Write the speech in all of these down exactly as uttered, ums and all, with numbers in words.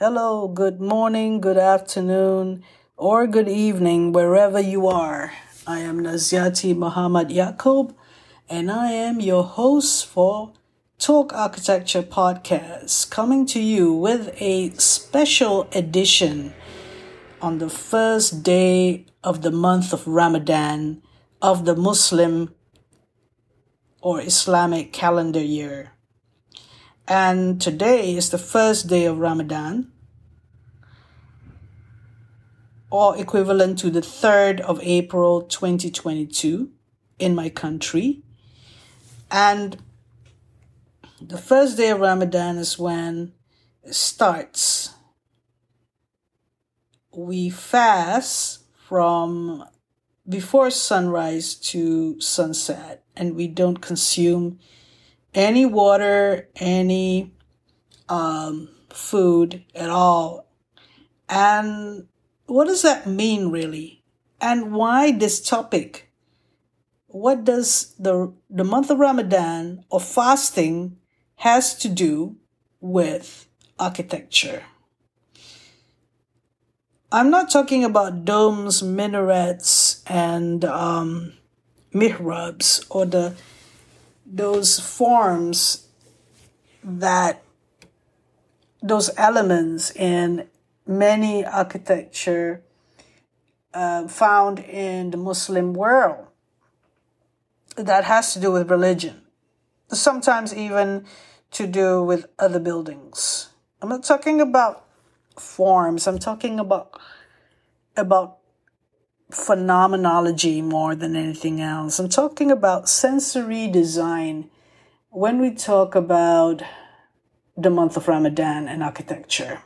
Hello, good morning, good afternoon, or good evening, wherever you are. I am Naziati Muhammad Yakub, and I am your host for Talk Architecture Podcast, coming to you with a special edition on the first day of the month of Ramadan of the Muslim or Islamic calendar year. And today is the first day of Ramadan, or equivalent to the third of April twenty twenty-two in my country. And the first day of Ramadan is when it starts. We fast from before sunrise to sunset, and we don't consume any water, any um, food at all. And what does that mean, really? And why this topic? What does the the month of Ramadan or fasting has to do with architecture? I'm not talking about domes, minarets, and um, mihrabs, or the those forms that those elements in many architecture uh, found in the Muslim world that has to do with religion, sometimes even to do with other buildings. I'm not talking about forms. I'm talking about about phenomenology more than anything else. I'm talking about sensory design when we talk about the month of Ramadan and architecture.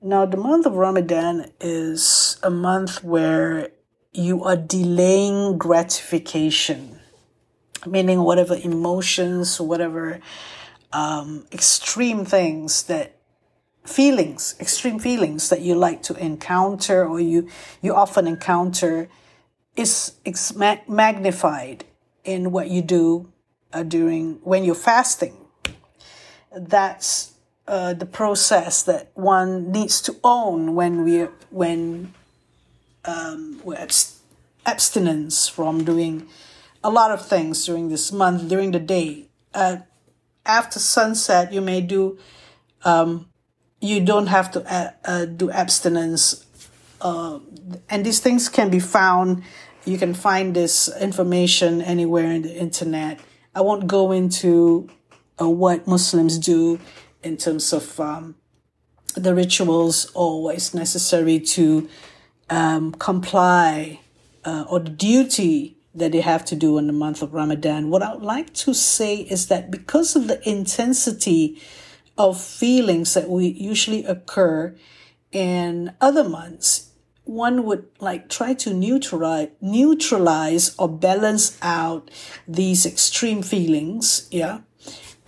Now, the month of Ramadan is a month where you are delaying gratification, meaning whatever emotions, whatever um, extreme things that Feelings, extreme feelings that you like to encounter or you, you often encounter is ex- magnified in what you do uh, during when you're fasting. That's uh, the process that one needs to own when we're, when um, we're abs- abstinence from doing a lot of things during this month, during the day. Uh, after sunset, you may do... Um, You don't have to uh, uh, do abstinence. Uh, and these things can be found. You can find this information anywhere in the internet. I won't go into uh, what Muslims do in terms of um, the rituals or what is necessary to um, comply uh, or the duty that they have to do in the month of Ramadan. What I would like to say is that because of the intensity of feelings that we usually occur in other months, one would like try to neutralize, neutralize or balance out these extreme feelings, yeah,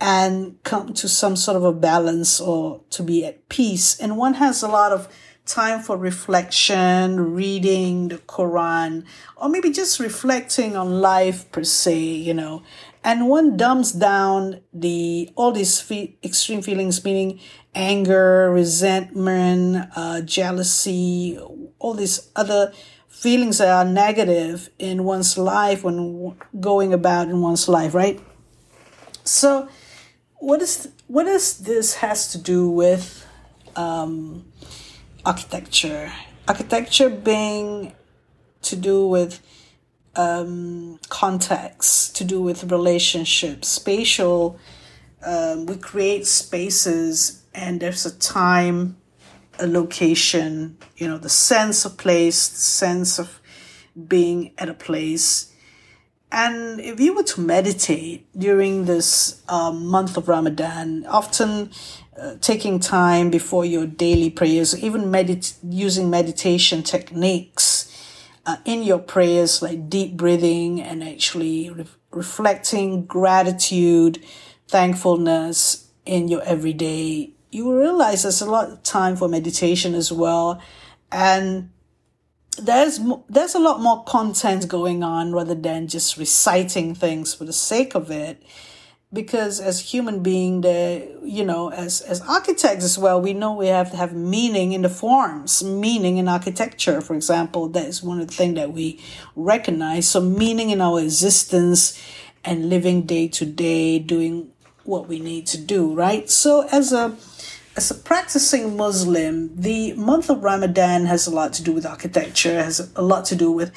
and come to some sort of a balance or to be at peace. And one has a lot of time for reflection, reading the Quran, or maybe just reflecting on life per se, you know. And one dumbs down the all these fe- extreme feelings, meaning anger, resentment, uh, jealousy, all these other feelings that are negative in one's life when going about in one's life, right? So, what is what is this has to do with um, architecture? Architecture being to do with Um, context, to do with relationships, spatial. Um, we create spaces, and there's a time, a location, you know, the sense of place, the sense of being at a place. And if you were to meditate during this um, month of Ramadan, often uh, taking time before your daily prayers, even medit- using meditation techniques, Uh, in your prayers, like deep breathing and actually re- reflecting gratitude, thankfulness in your everyday, you will realize there's a lot of time for meditation as well. And there's, mo- there's a lot more content going on rather than just reciting things for the sake of it. because as human being, they, you know, as, as architects as well, we know we have to have meaning in the forms, meaning in architecture, for example. That is one of the things that we recognize. So meaning in our existence and living day to day, doing what we need to do, right? So as a As a practicing Muslim, the month of Ramadan has a lot to do with architecture, has a lot to do with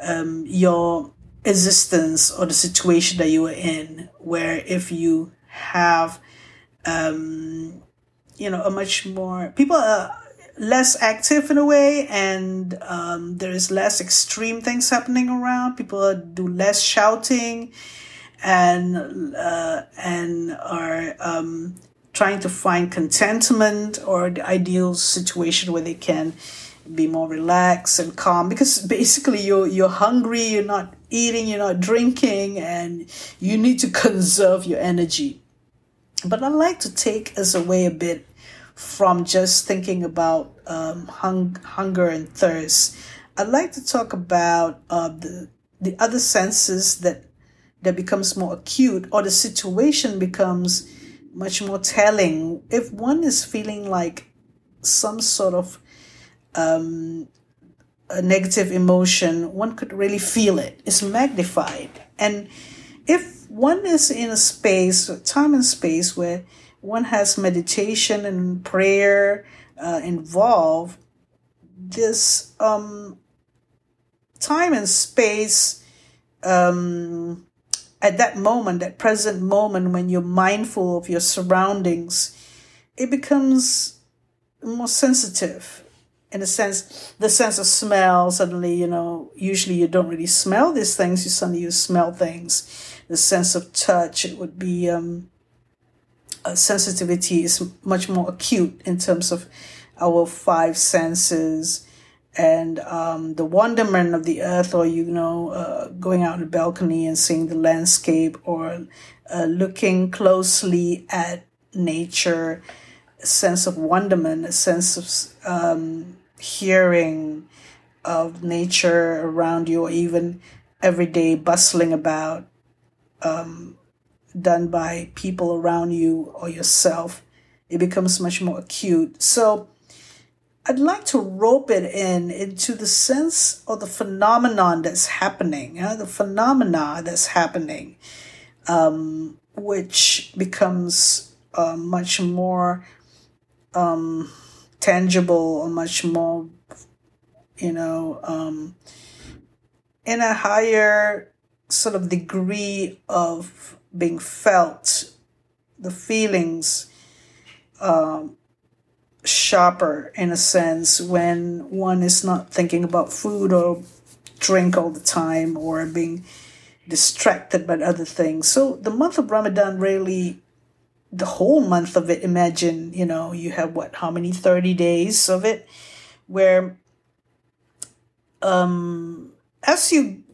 um, your existence or the situation that you are in, where if you have, um, you know, a much more, people are less active in a way, and um, there is less extreme things happening around, people do less shouting and, uh, and are... Um, trying to find contentment or the ideal situation where they can be more relaxed and calm, because basically you're, you're hungry, you're not eating, you're not drinking, and you need to conserve your energy. But I like to take us away a bit from just thinking about um, hung, hunger and thirst. I'd like to talk about uh, the, the other senses that, that becomes more acute, or the situation becomes much more telling. If one is feeling like some sort of um, a negative emotion, one could really feel it. It's magnified. And if one is in a space, time and space, where one has meditation and prayer uh, involved, this um, time and space um at that moment, that present moment when you're mindful of your surroundings, it becomes more sensitive. In a sense, the sense of smell, suddenly, you know, usually you don't really smell these things, you suddenly you smell things. The sense of touch, it would be, um, uh, sensitivity is much more acute in terms of our five senses. And um, the wonderment of the earth, or, you know, uh, going out on the balcony and seeing the landscape, or uh, looking closely at nature, a sense of wonderment, a sense of um, hearing of nature around you, or even everyday bustling about um, done by people around you or yourself, it becomes much more acute. So I'd like to rope it in into the sense of the phenomenon that's happening, you know, the phenomena that's happening, um, which becomes uh, much more um, tangible, or much more, you know, um, in a higher sort of degree of being felt, the feelings um sharper in a sense, when one is not thinking about food or drink all the time, or being distracted by other things. So the month of Ramadan, really, the whole month of it, imagine, you know, you have what, how many thirty days of it, where um, as you,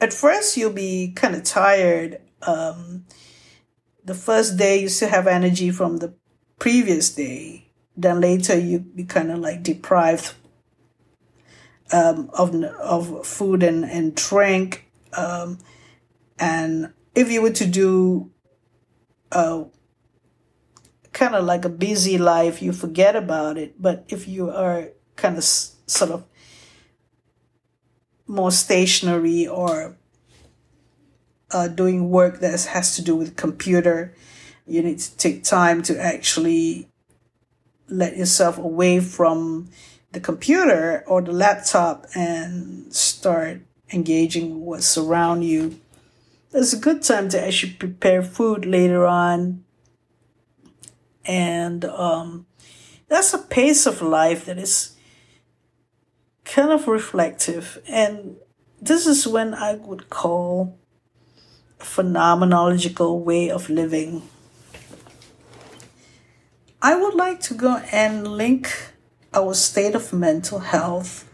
at first you'll be kind of tired. Um, the first day you still have energy from the previous day. Then later you be kind of like deprived um, of of food and, and drink. Um, and if you were to do uh, kind of like a busy life, you forget about it. But if you are kind of s- sort of more stationary, or uh, doing work that has to do with computer, you need to take time to actually let yourself away from the computer or the laptop and start engaging with what's around you. It's a good time to actually prepare food later on. And um, that's a pace of life that is kind of reflective. And this is when I would call a phenomenological way of living. I would like to go and link our state of mental health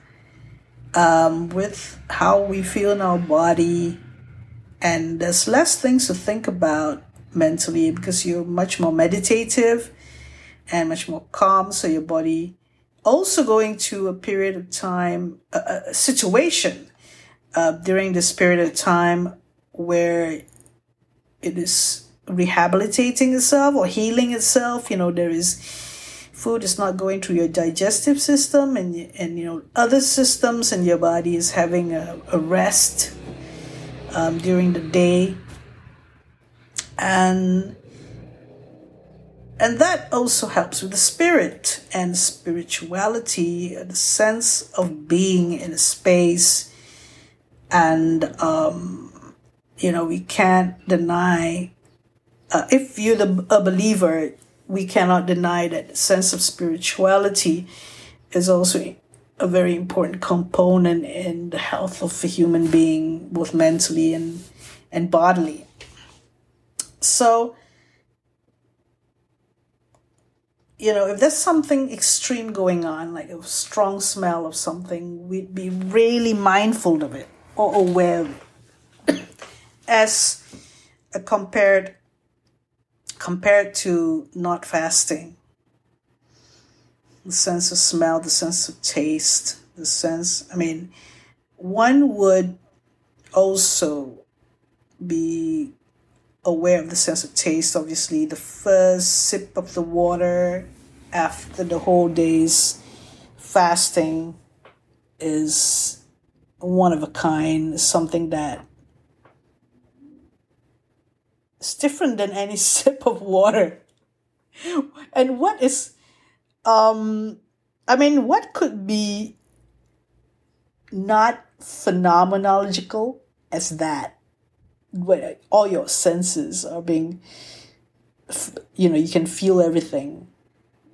um, with how we feel in our body. And there's less things to think about mentally, because you're much more meditative and much more calm. So your body also going to a period of time, a, a situation uh, during this period of time where it is rehabilitating itself or healing itself. You know, there is food is not going through your digestive system, and, and you know, other systems in your body is having a, a rest um, during the day. And and that also helps with the spirit and spirituality, the sense of being in a space. And, um, you know, we can't deny, uh, if you're the, a believer, we cannot deny that the sense of spirituality is also a very important component in the health of a human being, both mentally and, and bodily. So, you know, if there's something extreme going on, like a strong smell of something, we'd be really mindful of it or aware of it. As a compared compared to not fasting, the sense of smell, the sense of taste, the sense, I mean, one would also be aware of the sense of taste, obviously, the first sip of the water after the whole day's fasting is one of a kind, something that is different than any sip of water. And what is, um, I mean, what could be not phenomenological as that? When all your senses are being, you know, you can feel everything,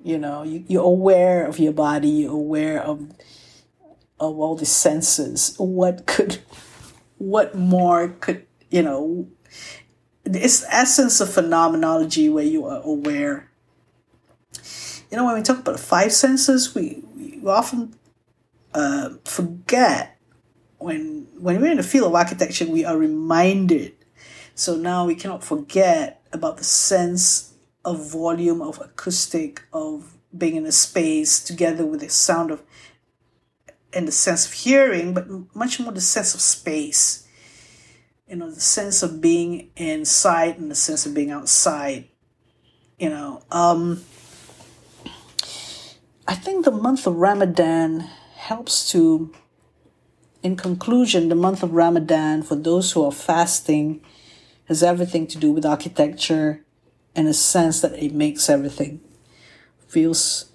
you know, you, you're aware of your body, you're aware of of all the senses. What could, what more could, you know, it's the essence of phenomenology where you are aware. You know, when we talk about the five senses, we, we often uh, forget. When when we're in the field of architecture, we are reminded. So now we cannot forget about the sense of volume, of acoustic, of being in a space together with the sound of, and the sense of hearing, but much more the sense of space. You know, the sense of being inside and the sense of being outside. You know, um, I think the month of Ramadan helps to... In conclusion, the month of Ramadan, for those who are fasting, has everything to do with architecture in a sense that it makes everything. Feels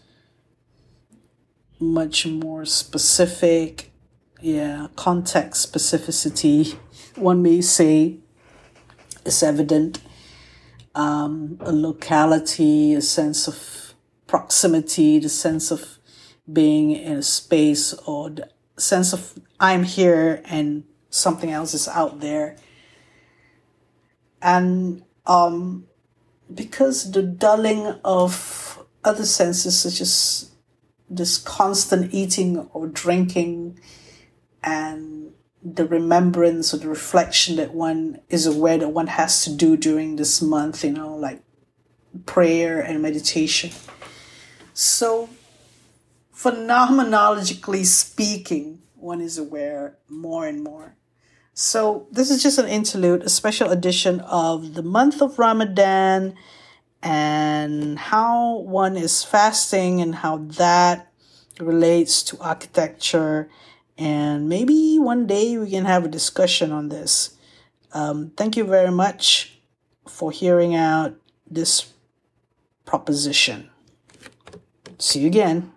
much more specific, yeah, context specificity, one may say, is evident. Um, a locality, a sense of proximity, the sense of being in a space, or the sense of I'm here and something else is out there. And um, because the dulling of other senses, such as this constant eating or drinking, and the remembrance or the reflection that one is aware that one has to do during this month, you know, like prayer and meditation. So phenomenologically speaking, one is aware more and more. So this is just an interlude, a special edition of the month of Ramadan and how one is fasting and how that relates to architecture. And maybe one day we can have a discussion on this. Um, thank you very much for hearing out this proposition. See you again.